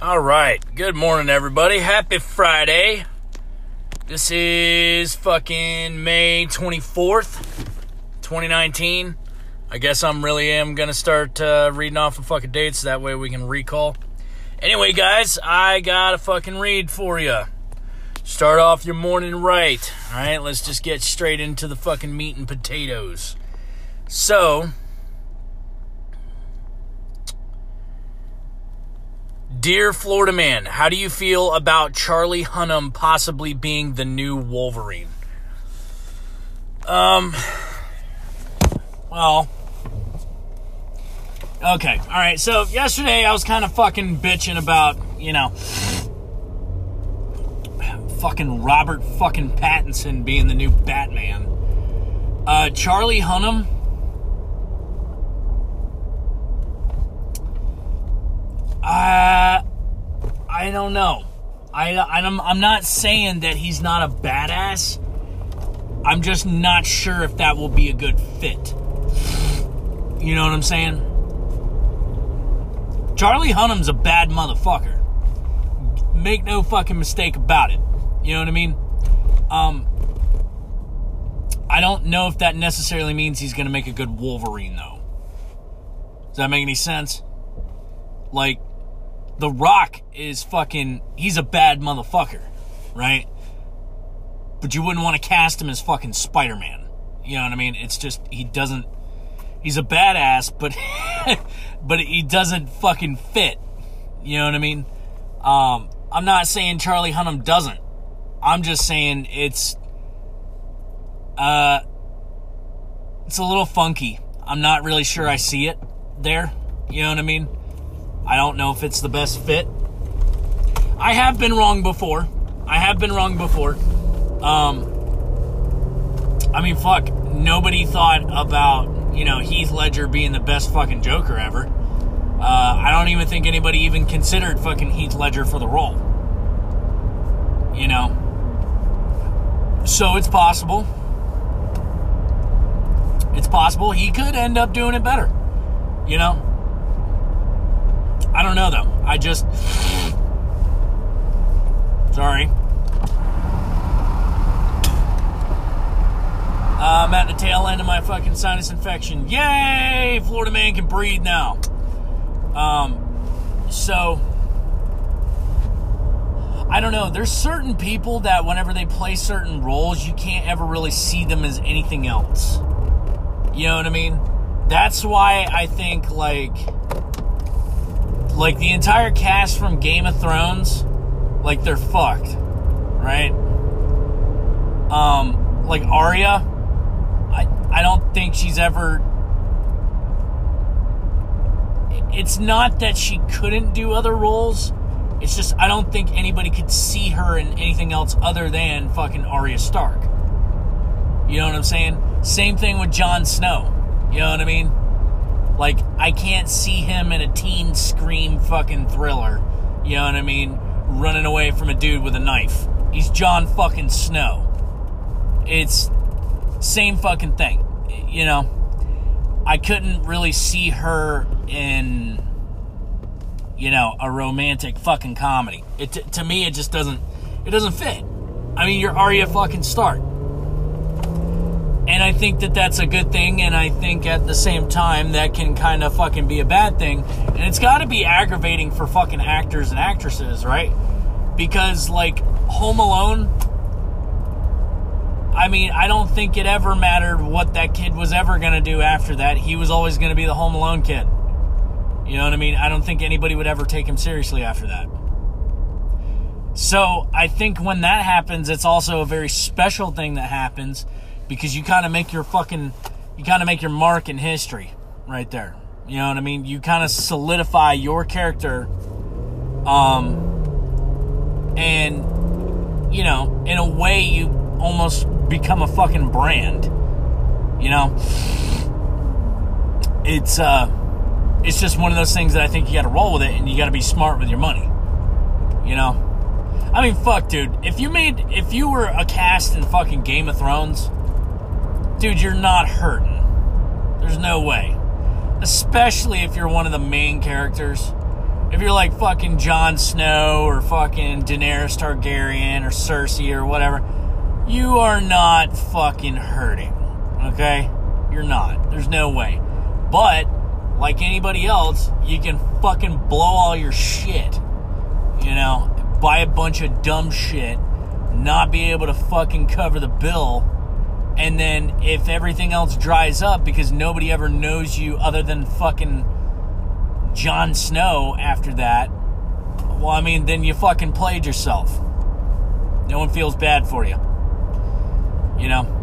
All right, good morning, everybody. Happy Friday. This is fucking May 24th, 2019. I guess I'm gonna start reading off the fucking dates, that way we can recall. Anyway, guys, I got a fucking read for you. Start off your morning right. All right, let's just get straight into the fucking meat and potatoes. So, dear Florida man, how do you feel about Charlie Hunnam possibly being the new Wolverine? Well, okay, all right. So yesterday I was kind of fucking bitching about, you know, fucking Robert fucking Pattinson being the new Batman. Charlie Hunnam, I don't know. I'm not saying that he's not a badass. I'm just not sure if that will be a good fit. You know what I'm saying? Charlie Hunnam's a bad motherfucker. Make no fucking mistake about it. You know what I mean? I don't know if that necessarily means he's going to make a good Wolverine, though. Does that make any sense? Like, The Rock is fucking... he's a bad motherfucker, right? But you wouldn't want to cast him as fucking Spider-Man. You know what I mean? It's just... he doesn't... he's a badass, but... but he doesn't fucking fit. You know what I mean? I'm not saying Charlie Hunnam doesn't. I'm just saying it's a little funky. I'm not really sure I see it there. You know what I mean? I don't know if it's the best fit. I have been wrong before. I mean, fuck. Nobody thought about, you know, Heath Ledger being the best fucking Joker ever. I don't even think anybody even considered fucking Heath Ledger for the role. You know? So it's possible. It's possible he could end up doing it better. You know? I don't know, though. I just... sorry. I'm at the tail end of my fucking sinus infection. Yay! Florida man can breathe now. So... I don't know. There's certain people that whenever they play certain roles, you can't ever really see them as anything else. You know what I mean? That's why I think, like, the entire cast from Game of Thrones, like, they're fucked, right? Like, Arya, I don't think she's ever... it's not that she couldn't do other roles. It's just I don't think anybody could see her in anything else other than fucking Arya Stark. You know what I'm saying? Same thing with Jon Snow. You know what I mean? Like, I can't see him in a teen scream fucking thriller, you know what I mean, running away from a dude with a knife. He's Jon fucking Snow. It's same fucking thing, you know. I couldn't really see her in, you know, a romantic fucking comedy. It, to me, it just doesn't, it doesn't fit. I mean, you're Arya fucking Stark. And I think that that's a good thing, and I think at the same time that can kind of fucking be a bad thing. And it's got to be aggravating for fucking actors and actresses, right? Because, like, Home Alone, I mean, I don't think it ever mattered what that kid was ever going to do after that. He was always going to be the Home Alone kid. You know what I mean? I don't think anybody would ever take him seriously after that. So I think when that happens, it's also a very special thing that happens, because you kind of make your fucking... you kind of make your mark in history right there. You know what I mean? You kind of solidify your character. And, you know, in a way, you almost become a fucking brand. You know? It's just one of those things that I think you got to roll with it, and you got to be smart with your money. You know? I mean, fuck, dude. If you were a cast in fucking Game of Thrones... dude, you're not hurting. There's no way. Especially if you're one of the main characters. If you're like fucking Jon Snow or fucking Daenerys Targaryen or Cersei or whatever, you are not fucking hurting, okay? You're not. There's no way. But, like anybody else, you can fucking blow all your shit, you know? Buy a bunch of dumb shit, not be able to fucking cover the bill, and then if everything else dries up because nobody ever knows you other than fucking Jon Snow after that, well, I mean, then you fucking played yourself. No one feels bad for you. You know?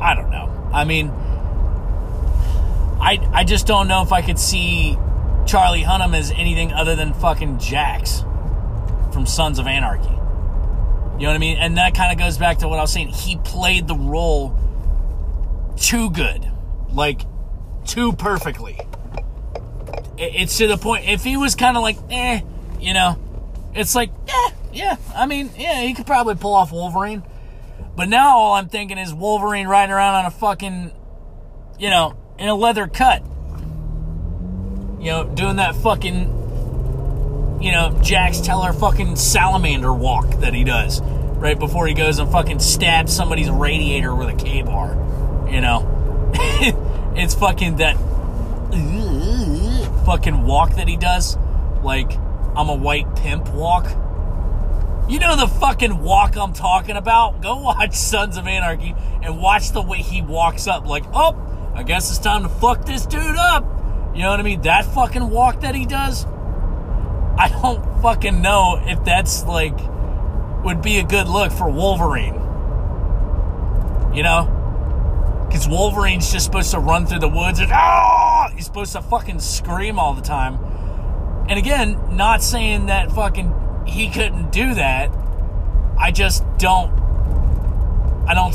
I don't know. I mean, I just don't know if I could see Charlie Hunnam as anything other than fucking Jax from Sons of Anarchy. You know what I mean? And that kind of goes back to what I was saying. He played the role too good. Like, too perfectly. It's to the point, if he was kind of like, you know, it's like, he could probably pull off Wolverine. But now all I'm thinking is Wolverine riding around on a fucking, you know, in a leather cut. You know, doing that fucking, you know, Jax Teller fucking salamander walk that he does right before he goes and fucking stabs somebody's radiator with a K-bar. You know, it's fucking that fucking walk that he does, like I'm a white pimp walk. You know the fucking walk I'm talking about? Go watch Sons of Anarchy and watch the way he walks up. Like, oh, I guess it's time to fuck this dude up. You know what I mean? That fucking walk that he does, I don't fucking know if that's like, would be a good look for Wolverine. You know? Because Wolverine's just supposed to run through the woods and, oh! He's supposed to fucking scream all the time. And again, not saying that fucking he couldn't do that. I don't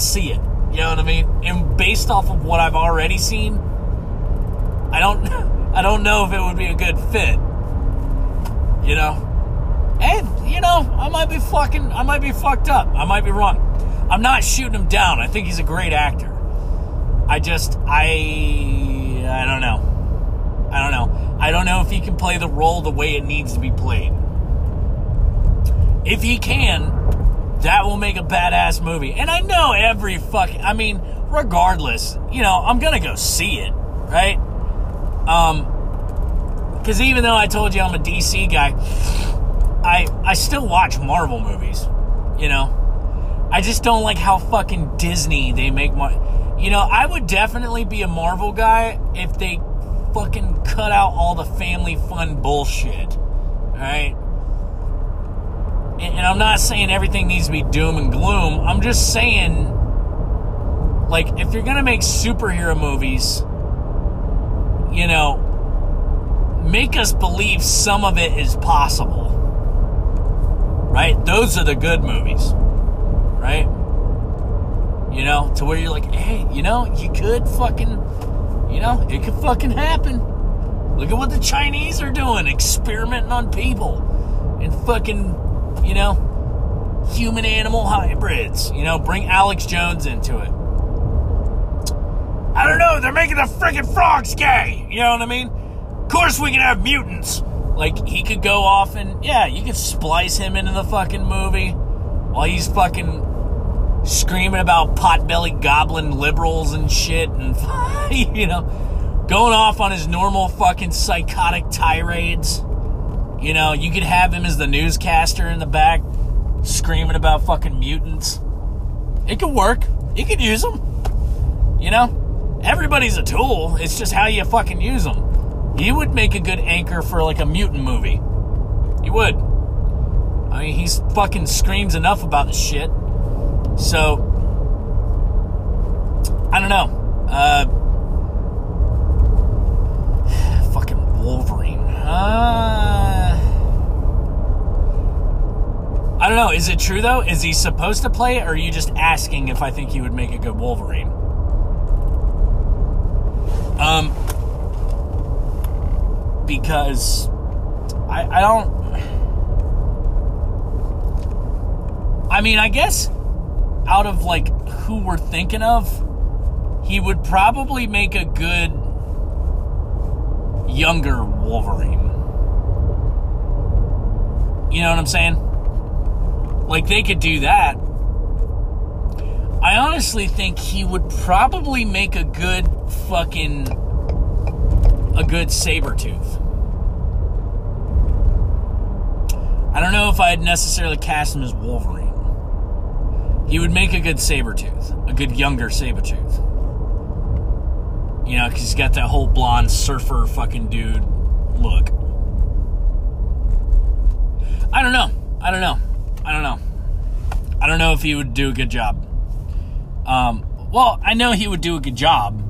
see it. You know what I mean? And based off of what I've already seen, I don't know if it would be a good fit. You know? And, you know, I might be fucked up. I might be wrong. I'm not shooting him down. I think he's a great actor. I don't know. I don't know if he can play the role the way it needs to be played. If he can, that will make a badass movie. And I know every fucking, I mean, regardless, you know, I'm going to go see it, right? Because even though I told you I'm a DC guy, I still watch Marvel movies, you know? I just don't like how fucking Disney they make you know, I would definitely be a Marvel guy if they fucking cut out all the family fun bullshit, all right? And I'm not saying everything needs to be doom and gloom. I'm just saying, like, if you're going to make superhero movies, you know, make us believe some of it is possible. Right? Those are the good movies. Right? You know, to where you're like, hey, you know, you could fucking, you know, it could fucking happen. Look at what the Chinese are doing, experimenting on people and fucking, you know, human-animal hybrids. You know, bring Alex Jones into it. I don't know, they're making the friggin' frogs gay. You know what I mean? Of course we can have mutants. Like, he could go off and, yeah, you could splice him into the fucking movie while he's fucking screaming about pot-bellied goblin liberals and shit and, you know, going off on his normal fucking psychotic tirades. You know, you could have him as the newscaster in the back screaming about fucking mutants. It could work. You could use them. You know? Everybody's a tool. It's just how you fucking use them. He would make a good anchor for, like, a mutant movie. He would. I mean, he's fucking screams enough about the shit. So, I don't know. Fucking Wolverine. I don't know. Is it true, though? Is he supposed to play it, or are you just asking if I think he would make a good Wolverine? Because I don't... I mean, I guess out of, like, who we're thinking of, he would probably make a good younger Wolverine. You know what I'm saying? Like, they could do that. I honestly think he would probably make a good fucking... a good Sabretooth. I don't know if I'd necessarily cast him as Wolverine. He would make a good Sabretooth. A good younger Sabretooth. You know, because he's got that whole blonde surfer fucking dude look. I don't know. I don't know if he would do a good job. Well, I know he would do a good job.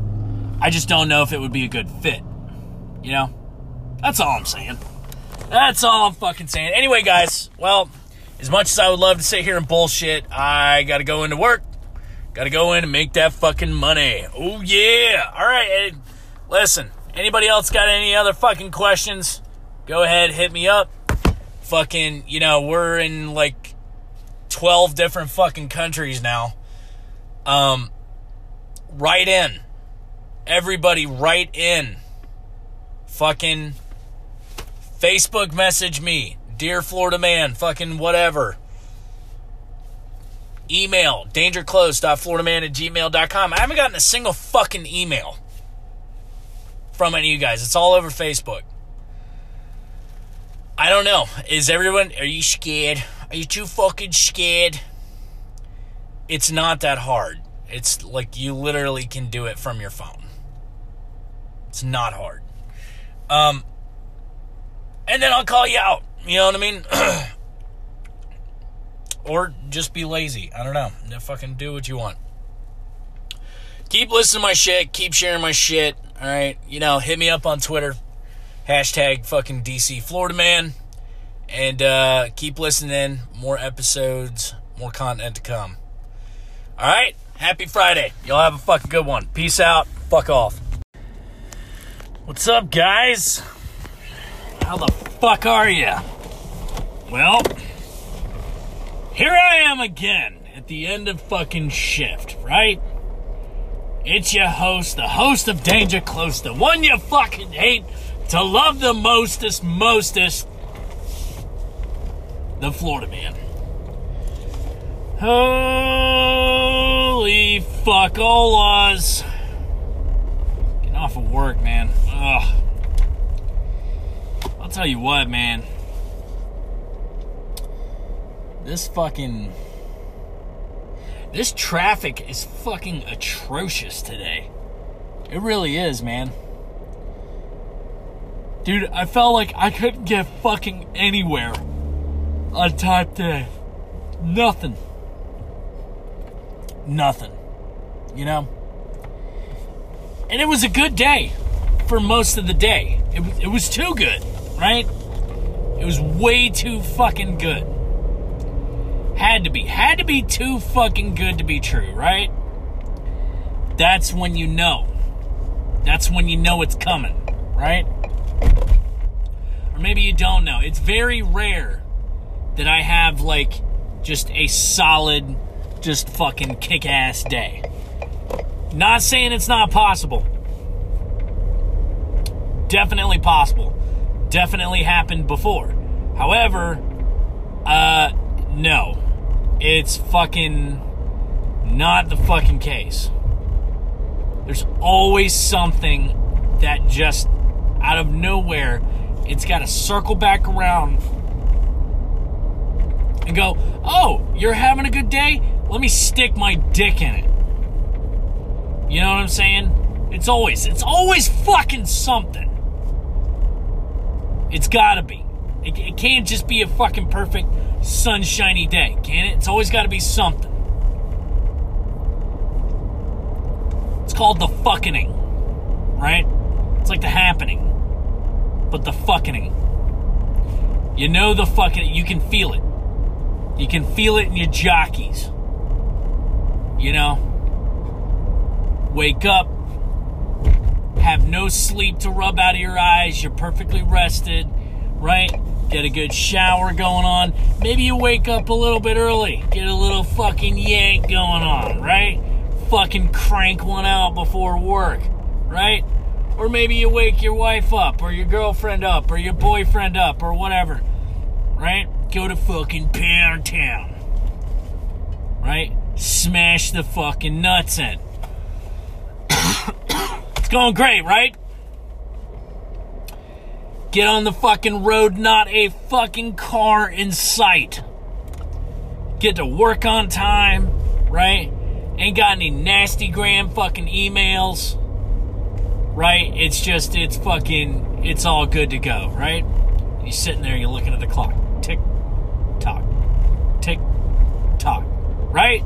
I just don't know if it would be a good fit. You know? That's all I'm saying. That's all I'm fucking saying. Anyway, guys, well, as much as I would love to sit here and bullshit, I gotta go into work. Gotta go in and make that fucking money. Oh, yeah. All right. Listen, anybody else got any other fucking questions? Go ahead, hit me up. Fucking, you know, we're in like 12 different fucking countries now. Write in. Everybody write in. Fucking Facebook message me. Dear Florida Man, fucking whatever. Email, dangerclose.floridaman@gmail.com. I haven't gotten a single fucking email from any of you guys. It's all over Facebook. I don't know. Is everyone... Are you scared? Are you too fucking scared? It's not that hard. It's like you literally can do it from your phone. It's not hard. And then I'll call you out. You know what I mean? Or just be lazy. I don't know. Fucking do what you want. Keep listening to my shit. Keep sharing my shit. All right? You know, hit me up on Twitter. Hashtag fucking DC Florida Man. And keep listening. More episodes. More content to come. All right? Happy Friday. Y'all have a fucking good one. Peace out. Fuck off. What's up, guys? How the fuck are ya? Well... here I am again at the end of fucking shift, right? It's your host, the host of Danger Close, the one you fucking hate to love the mostest, the Florida Man. Holy fuck, olas. Getting off of work, man. Ugh. I'll tell you what, man. This traffic is fucking atrocious today. It really is, man. Dude, I felt like I couldn't get fucking anywhere on type day. Nothing. You know? And it was a good day for most of the day. It was too good, right? It was way too fucking good. Had to be too fucking good to be true, right? That's when you know. That's when you know it's coming, right? Or maybe you don't know. It's very rare that I have, like, just a solid, just fucking kick-ass day. Not saying it's not possible. Definitely possible. Definitely happened before. However, no. It's fucking not the fucking case. There's always something that just out of nowhere, it's got to circle back around and go, oh, you're having a good day? Let me stick my dick in it. You know what I'm saying? It's always fucking something. It's got to be. It can't just be a fucking perfect sunshiny day, can it? It's always got to be something. It's called the fuckening, right? It's like the happening, but the fuckening. You know the fucking, you can feel it. You can feel it in your jockeys. You know? Wake up, have no sleep to rub out of your eyes, you're perfectly rested, right? Get a good shower going on. Maybe you wake up a little bit early. Get a little fucking yank going on, right? Fucking crank one out before work, right? Or maybe you wake your wife up, or your girlfriend up, or your boyfriend up, or whatever, right? Go to fucking Pound Town. Right? Smash the fucking nuts in. It's going great, right? Get on the fucking road, not a fucking car in sight. Get to work on time, right? Ain't got any nasty gram fucking emails, right? It's just, it's fucking, it's all good to go, right? You're sitting there, you're looking at the clock. Tick, tock. Tick, tock. Right?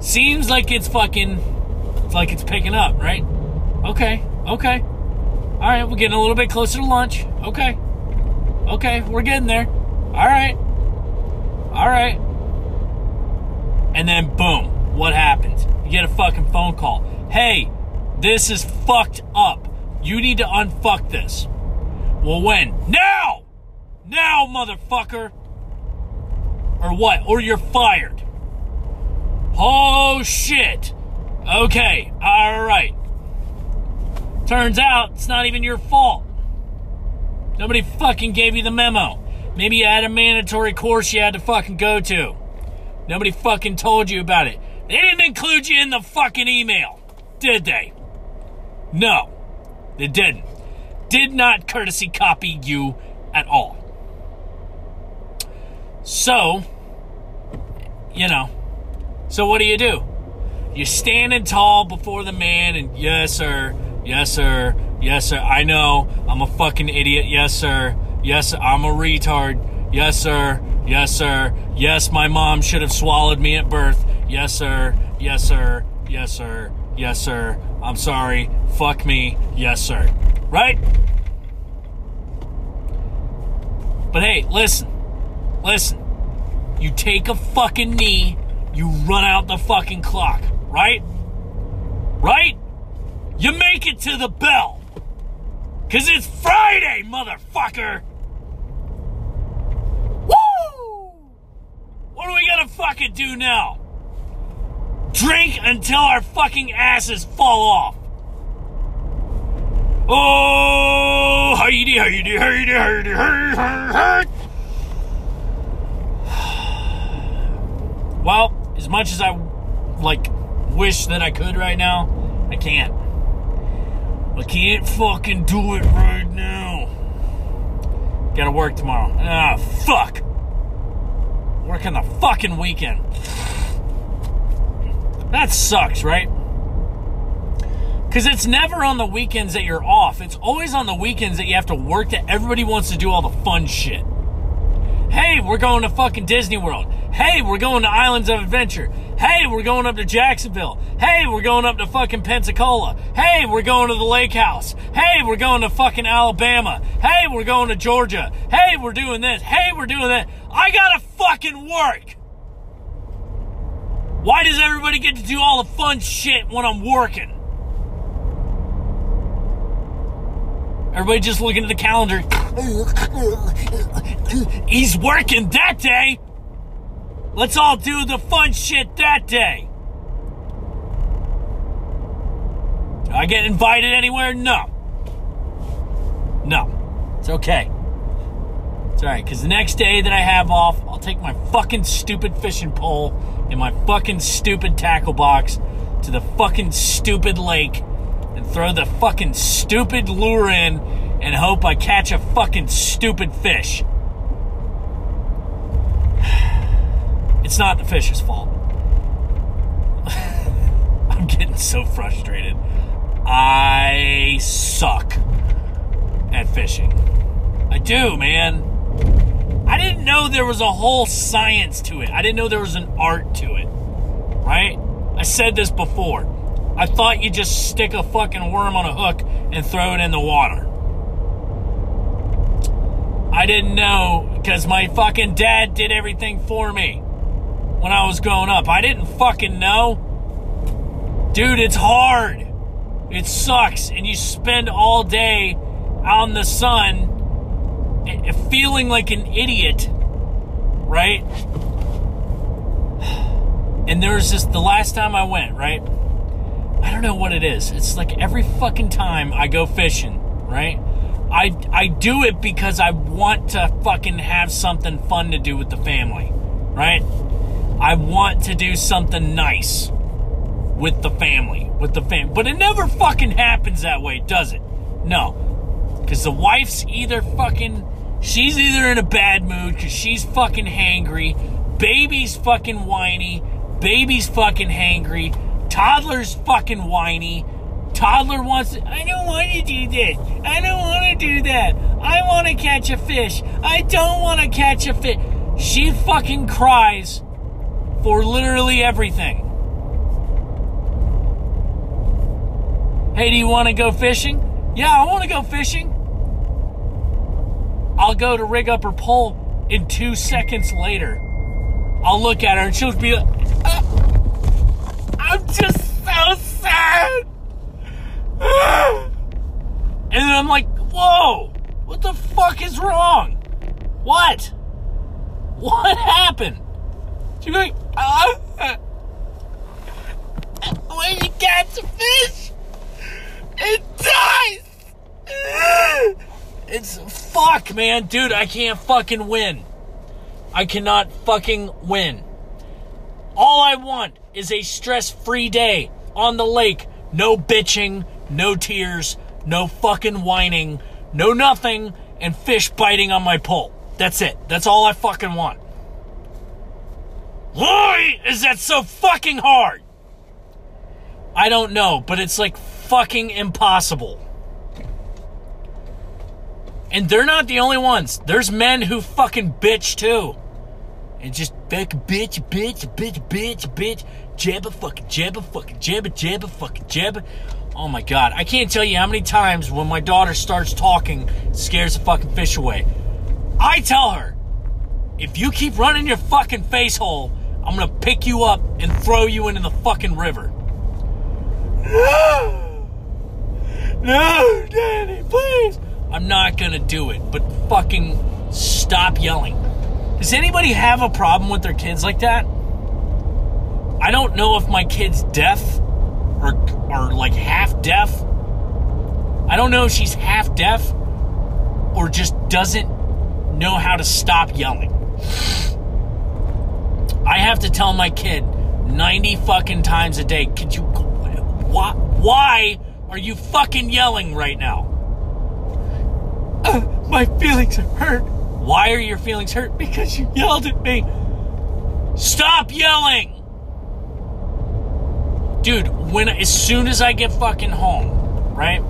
Seems like it's fucking, it's like it's picking up, right? Okay, okay. All right, we're getting a little bit closer to lunch. Okay. Okay, we're getting there. All right. All right. And then, boom, what happens? You get a fucking phone call. Hey, this is fucked up. You need to unfuck this. Well, when? Now! Now, motherfucker! Or what? Or you're fired. Oh, shit. Okay, all right. Turns out, it's not even your fault. Nobody fucking gave you the memo. Maybe you had a mandatory course you had to fucking go to. Nobody fucking told you about it. They didn't include you in the fucking email, did they? No, they didn't. Did not courtesy copy you at all. So, you know, so what do? You're standing tall before the man and, yes, sir. Yes, sir. Yes, sir. I know. I'm a fucking idiot. Yes, sir. Yes, sir. I'm a retard. Yes, sir. Yes, sir. Yes, my mom should have swallowed me at birth. Yes, sir. Yes, sir. Yes, sir. Yes, sir. I'm sorry. Fuck me. Yes, sir. Right? But hey, listen. Listen. You take a fucking knee. You run out the fucking clock. Right? Right? You make it to the bell. 'Cause it's Friday, motherfucker. Woo! What are we gonna fucking do now? Drink until our fucking asses fall off. Oh, how you do. Well, as much as I, wish that I could right now, I can't. I can't fucking do it right now. Gotta work tomorrow. Ah, fuck. Work on the fucking weekend. That sucks, right? Because it's never on the weekends that you're off. It's always on the weekends that you have to work, that everybody wants to do all the fun shit. Hey, we're going to fucking Disney World. Hey, we're going to Islands of Adventure. Hey, we're going up to Jacksonville. Hey, we're going up to fucking Pensacola. Hey, we're going to the lake house. Hey, we're going to fucking Alabama. Hey, we're going to Georgia. Hey, we're doing this. Hey, we're doing that. I gotta fucking work. Why does everybody get to do all the fun shit when I'm working? Everybody just looking at the calendar. He's working that day. Let's all do the fun shit that day. Do I get invited anywhere? No. No. It's okay. It's alright, because the next day that I have off, I'll take my fucking stupid fishing pole and my fucking stupid tackle box to the fucking stupid lake and throw the fucking stupid lure in and hope I catch a fucking stupid fish. It's not the fish's fault. I'm getting so frustrated. I suck at fishing. I do, man. I didn't know there was a whole science to it. I didn't know there was an art to it. Right? I said this before. I thought you just stick a fucking worm on a hook and throw it in the water. I didn't know because my fucking dad did everything for me. When I was growing up, I didn't fucking know. Dude, it's hard. It sucks. And you spend all day out in the sun feeling like an idiot, right? And there's the last time I went, right? I don't know what it is. It's like every fucking time I go fishing, right? I do it because I want to fucking have something fun to do with the family, right? I want to do something nice with the family, but it never fucking happens that way, does it? No, because the wife's either in a bad mood because she's fucking hangry, baby's fucking whiny, baby's fucking hangry, toddler's fucking whiny, toddler wants to, I don't want to do this, I don't want to do that, I want to catch a fish, I don't want to catch a fish. She fucking cries for literally everything. Hey, do you want to go fishing? Yeah, I want to go fishing. I'll go to rig up her pole, and 2 seconds later, I'll look at her and she'll be like, I'm just so sad. And then I'm like, whoa, what the fuck is wrong? What? What happened? She'll be like, when you catch a fish, it dies. It's fuck, man. Dude, I can't fucking win. I cannot fucking win. All I want is a stress-free day on the lake. No bitching, no tears, no fucking whining, no nothing, and fish biting on my pole. That's it. That's all I fucking want. Why is that so fucking hard? I don't know, but it's like fucking impossible. And they're not the only ones. There's men who fucking bitch too. And just bitch, bitch, bitch, bitch, bitch. Jabba fucking jabba fucking jabba jabba fucking jabba. Oh my god. I can't tell you how many times when my daughter starts talking, scares the fucking fish away. I tell her, if you keep running your fucking face hole, I'm gonna pick you up and throw you into the fucking river. No! No, Daddy, please! I'm not gonna do it, but fucking stop yelling. Does anybody have a problem with their kids like that? I don't know if my kid's deaf or like half deaf. I don't know if she's half deaf or just doesn't know how to stop yelling. I have to tell my kid 90 fucking times a day, could you, why are you fucking yelling right now? My feelings are hurt. Why are your feelings hurt? Because you yelled at me. Stop yelling! Dude, as soon as I get fucking home, right?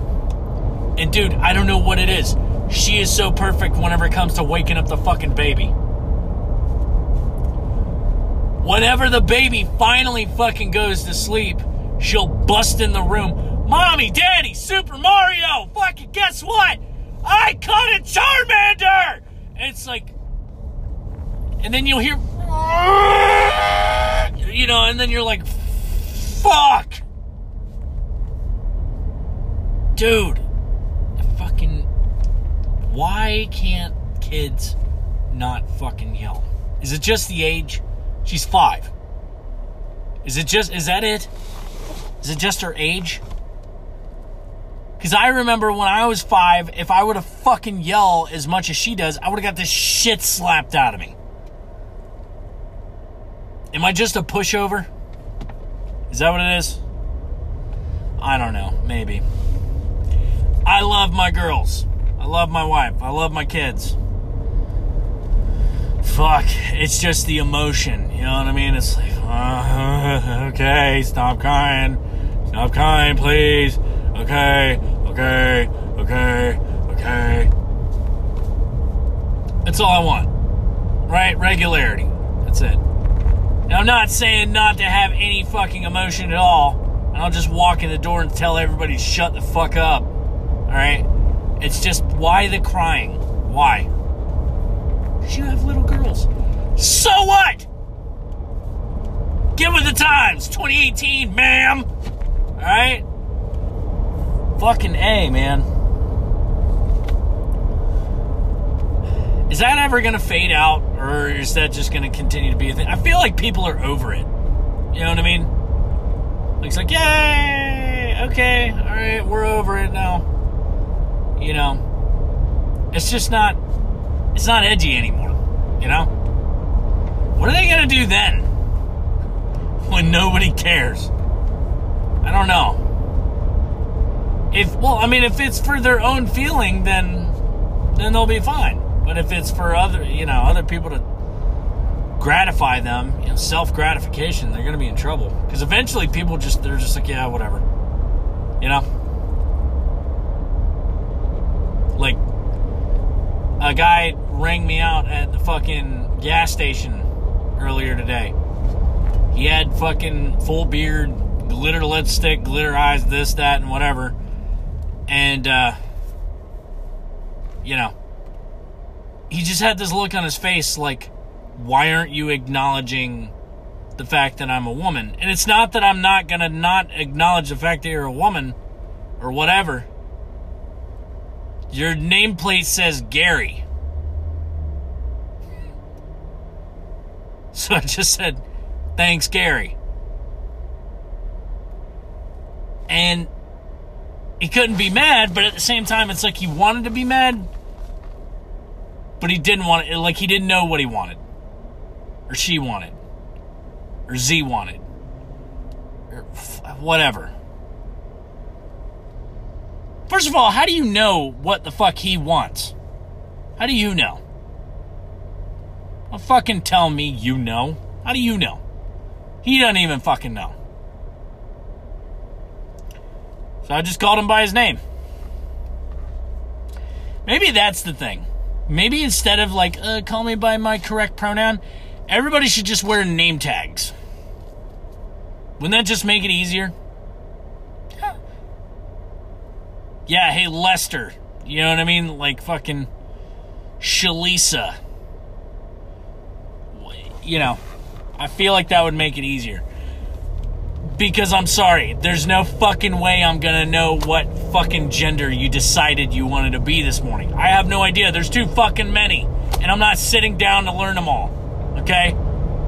And dude, I don't know what it is. She is so perfect whenever it comes to waking up the fucking baby. Whenever the baby finally fucking goes to sleep, she'll bust in the room. Mommy, Daddy, Super Mario, fucking guess what? I caught a Charmander! And it's like, and then you'll hear, you know, and then you're like, fuck! Dude, fucking, why can't kids not fucking yell? Is it just the age? She's 5. Is that it? Is it just her age? Because I remember when I was 5, if I would have fucking yelled as much as she does, I would have got this shit slapped out of me. Am I just a pushover? Is that what it is? I don't know. Maybe. I love my girls. I love my wife. I love my kids. Fuck. It's just the emotion. You know what I mean? It's like, okay, stop crying. Stop crying, please. Okay. That's all I want. Right? Regularity. That's it. Now, I'm not saying not to have any fucking emotion at all. I don't just walk in the door and tell everybody to shut the fuck up. Alright? It's just, why the crying? Why? Because you have little girls. So what? Get with the times. 2018, ma'am. Alright? Fucking A, man. Is that ever going to fade out? Or is that just going to continue to be a thing? I feel like people are over it. You know what I mean? It's like, yay! Okay, alright, we're over it now. You know? It's just not, it's not edgy anymore, you know? What are they going to do then when nobody cares? I don't know. If it's for their own feeling, then they'll be fine. But if it's for other people to gratify them, self-gratification, they're going to be in trouble. Because eventually people they're just like, yeah, whatever. You know? Like, a guy rang me out at the fucking gas station earlier today. He had fucking full beard, glitter lipstick, glitter eyes, this, that, and whatever. And, he just had this look on his face like, why aren't you acknowledging the fact that I'm a woman? And it's not that I'm not going to not acknowledge the fact that you're a woman or whatever. Your nameplate says Gary. So I just said, thanks, Gary. And he couldn't be mad, but at the same time, it's like he wanted to be mad, but he didn't want it. Like, he didn't know what he wanted. Or she wanted. Or Z wanted. Or whatever. First of all, how do you know what the fuck he wants? How do you know? Don't fucking tell me you know. How do you know? He doesn't even fucking know. So I just called him by his name. Maybe that's the thing. Maybe instead of like, call me by my correct pronoun, everybody should just wear name tags. Wouldn't that just make it easier? Yeah, hey, Lester. You know what I mean? Like fucking Shalisa. You know, I feel like that would make it easier. Because I'm sorry, there's no fucking way I'm gonna know what fucking gender you decided you wanted to be this morning. I have no idea. There's too fucking many. And I'm not sitting down to learn them all. Okay?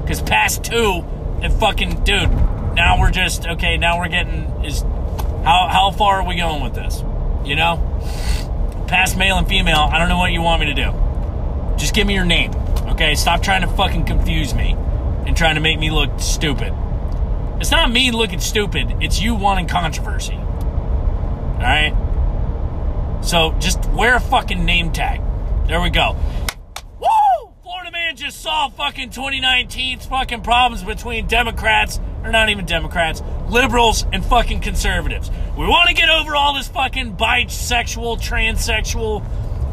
Because past two, and fucking, dude, now we're just, okay, now we're getting, is how far are we going with this? You know? Past male and female, I don't know what you want me to do. Just give me your name. Okay? Stop trying to fucking confuse me and trying to make me look stupid. It's not me looking stupid. It's you wanting controversy. Alright? So, just wear a fucking name tag. There we go. Woo! Florida man just solved fucking 2019's fucking problems between Democrats, or not even Democrats, liberals and fucking conservatives. We want to get over all this fucking bisexual, transsexual,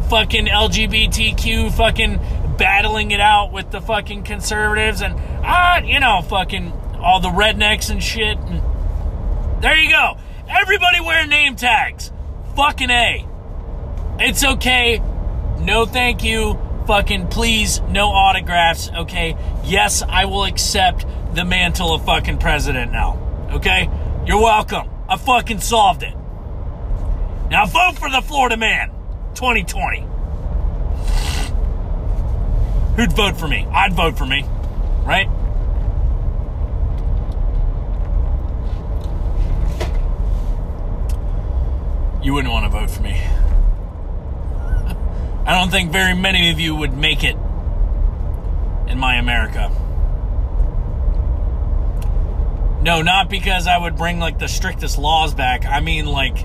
fucking LGBTQ, fucking battling it out with the fucking conservatives and, fucking all the rednecks and shit. And there you go. Everybody wear name tags. Fucking A. It's okay. No thank you. Fucking please. No autographs. Okay. Yes, I will accept the mantle of fucking president now. Okay? You're welcome. I fucking solved it. Now vote for the Florida man. 2020. Who'd vote for me? I'd vote for me. Right? You wouldn't want to vote for me. I don't think very many of you would make it in my America. No, not because I would bring, like, the strictest laws back. I mean, like...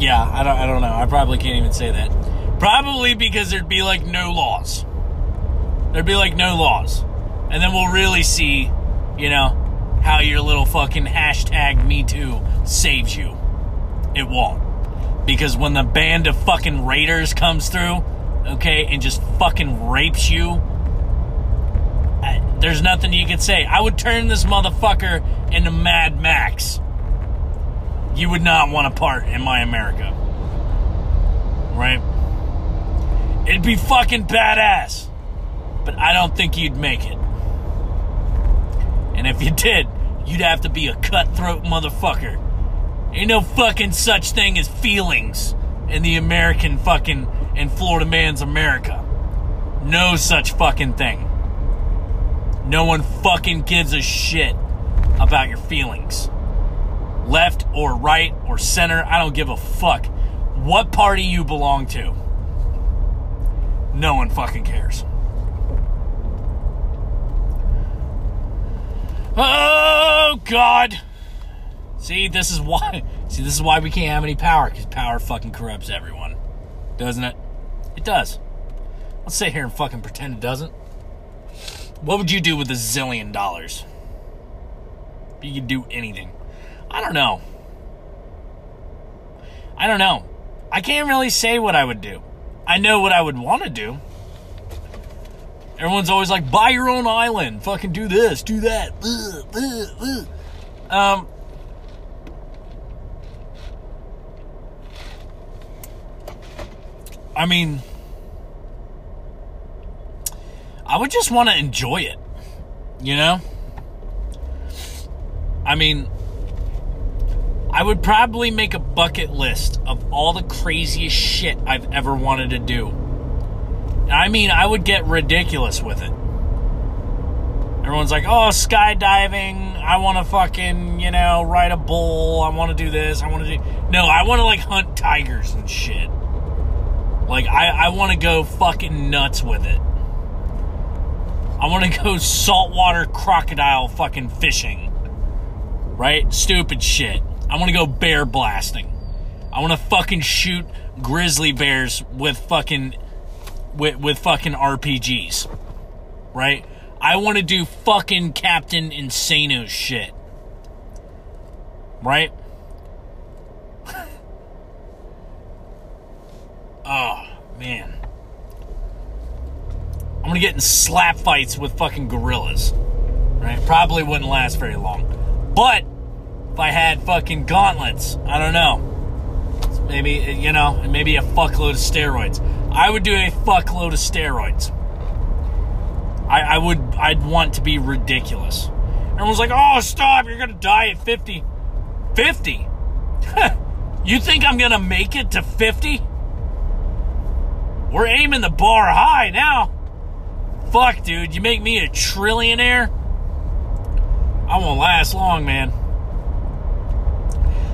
yeah, I don't know. I probably can't even say that. Probably because there'd be, like, no laws. There'd be, like, no laws. And then we'll really see, how your little fucking hashtag Me Too saves you. It won't. Because when the band of fucking raiders comes through, okay, and just fucking rapes you, there's nothing you can say. I would turn this motherfucker into Mad Max. You would not want a part in my America. Right? It'd be fucking badass. But I don't think you'd make it. And if you did, you'd have to be a cutthroat motherfucker. Ain't no fucking such thing as feelings in the American fucking, in Florida man's America. No such fucking thing. No one fucking gives a shit about your feelings. Left or right or center, I don't give a fuck. what party you belong to. No one fucking cares. Oh, God. See, this is why we can't have any power, because power fucking corrupts everyone. Doesn't it? It does. Let's sit here and fucking pretend it doesn't. What would you do with $1 zillion? You could do anything. I don't know. I can't really say what I would do. I know what I would want to do. Everyone's always like, buy your own island. Fucking do this, do that. I mean, I would just want to enjoy it, you know? I mean, I would probably make a bucket list of all the craziest shit I've ever wanted to do. I mean, I would get ridiculous with it. Everyone's like, oh, skydiving. I want to fucking, you know, ride a bull. I want to do this. I want to do... No, I want to, like, hunt tigers and shit. Like, I want to go fucking nuts with it. I want to go saltwater crocodile fucking fishing. Right? Stupid shit. I want to go bear blasting. I want to fucking shoot grizzly bears with fucking RPGs. Right? I want to do fucking Captain Insano shit. Right? Oh, man. I'm going to get in slap fights with fucking gorillas. Right? Probably wouldn't last very long. But if I had fucking gauntlets, I don't know. Maybe, you know, maybe a fuckload of steroids. I would do a fuckload of steroids. I'd want to be ridiculous. Everyone's like, oh, stop, you're going to die at 50. 50? You think I'm going to make it to 50? We're aiming the bar high now. Fuck, dude. You make me a trillionaire? I won't last long, man.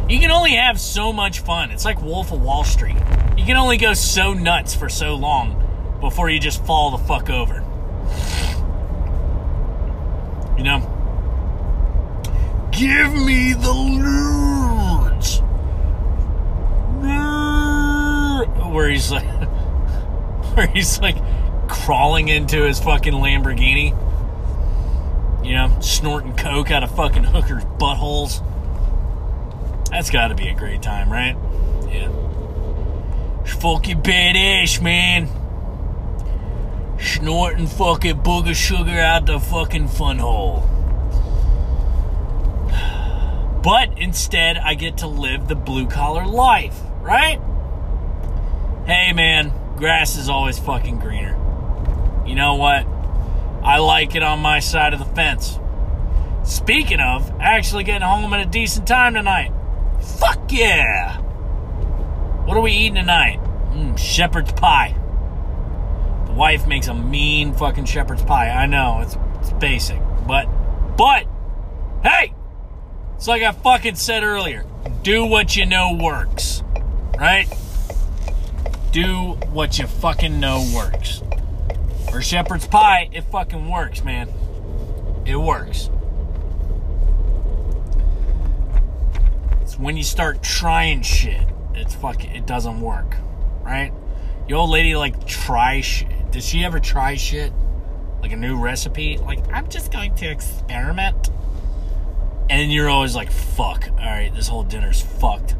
You can only have so much fun. It's like Wolf of Wall Street. You can only go so nuts for so long before you just fall the fuck over. You know? Give me the loot! Where he's like crawling into his fucking Lamborghini, you know, snorting coke out of fucking hookers' buttholes. That's got to be a great time, right? Yeah. Fucking badass, man. Snorting fucking booger sugar out the fucking fun hole. But instead, I get to live the blue collar life, right? Hey, man. Grass is always fucking greener. You know what? I like it on my side of the fence. Speaking of, actually getting home at a decent time tonight. Fuck yeah! What are we eating tonight? Shepherd's pie. The wife makes a mean fucking shepherd's pie. I know, it's basic. But, hey! It's like I fucking said earlier. Do what you know works. Right? Do what you fucking know works. For shepherd's pie, it fucking works, man. It works. It's when you start trying shit, it doesn't work, right? Your old lady, like, try shit. Did she ever try shit? Like a new recipe? Like, I'm just going to experiment. And you're always like, fuck, all right, this whole dinner's fucked.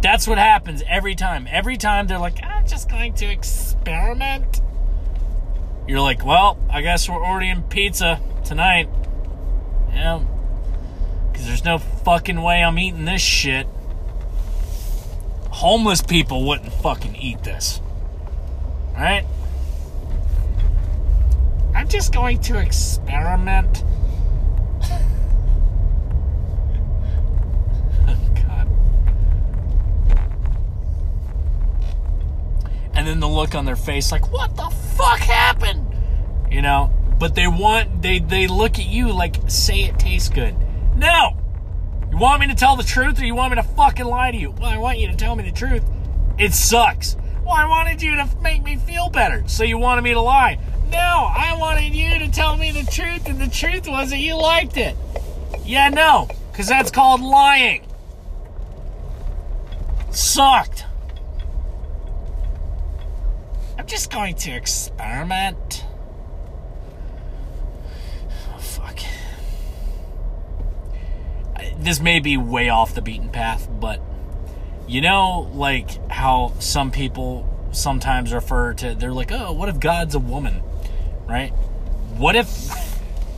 That's what happens every time. Every time they're like, I'm just going to experiment. You're like, well, I guess we're ordering pizza tonight. Yeah. Because there's no fucking way I'm eating this shit. Homeless people wouldn't fucking eat this. Right? I'm just going to experiment. And then the look on their face, like, what the fuck happened? You know? But they look at you like, say it tastes good. No! You want me to tell the truth or you want me to fucking lie to you? Well, I want you to tell me the truth. It sucks. Well, I wanted you to make me feel better, so you wanted me to lie. No, I wanted you to tell me the truth, and the truth was that you liked it. Yeah, no, because that's called lying. Sucked. I'm just going to experiment. Oh, fuck. This may be way off the beaten path, but you know, like how some people sometimes refer to, they're like, oh, what if God's a woman, right? What if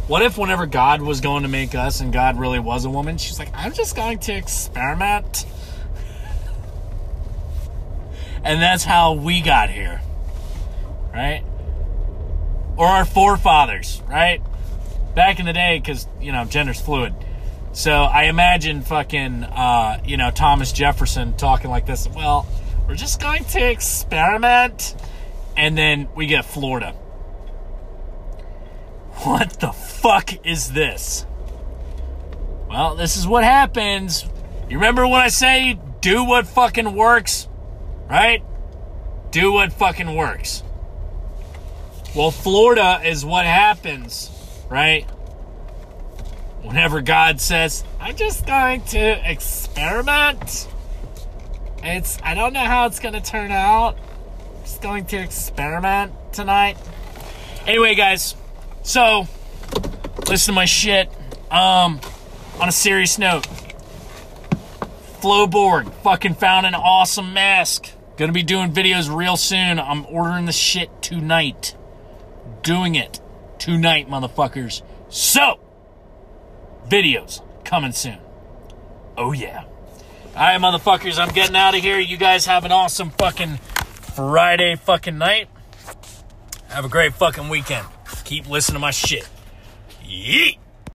whenever God was going to make us and God really was a woman, she's like, I'm just going to experiment. And that's how we got here, right? Or our forefathers, right? Back in the day, because, you know, gender's fluid. So I imagine fucking, you know, Thomas Jefferson talking like this. Well, we're just going to experiment. And then we get Florida. What the fuck is this? Well, this is what happens. You remember when I say do what fucking works, right? Do what fucking works. Well, Florida is what happens, right? Whenever God says, I'm just going to experiment. I don't know how it's going to turn out. I'm just going to experiment tonight. Anyway, guys. So, listen to my shit. On a serious note. Flowborg fucking found an awesome mask. Gonna be doing videos real soon. I'm ordering the shit tonight. Doing it tonight, motherfuckers. So, videos coming soon. Oh, yeah. All right, motherfuckers, I'm getting out of here. You guys have an awesome fucking Friday fucking night. Have a great fucking weekend. Keep listening to my shit. Yeet.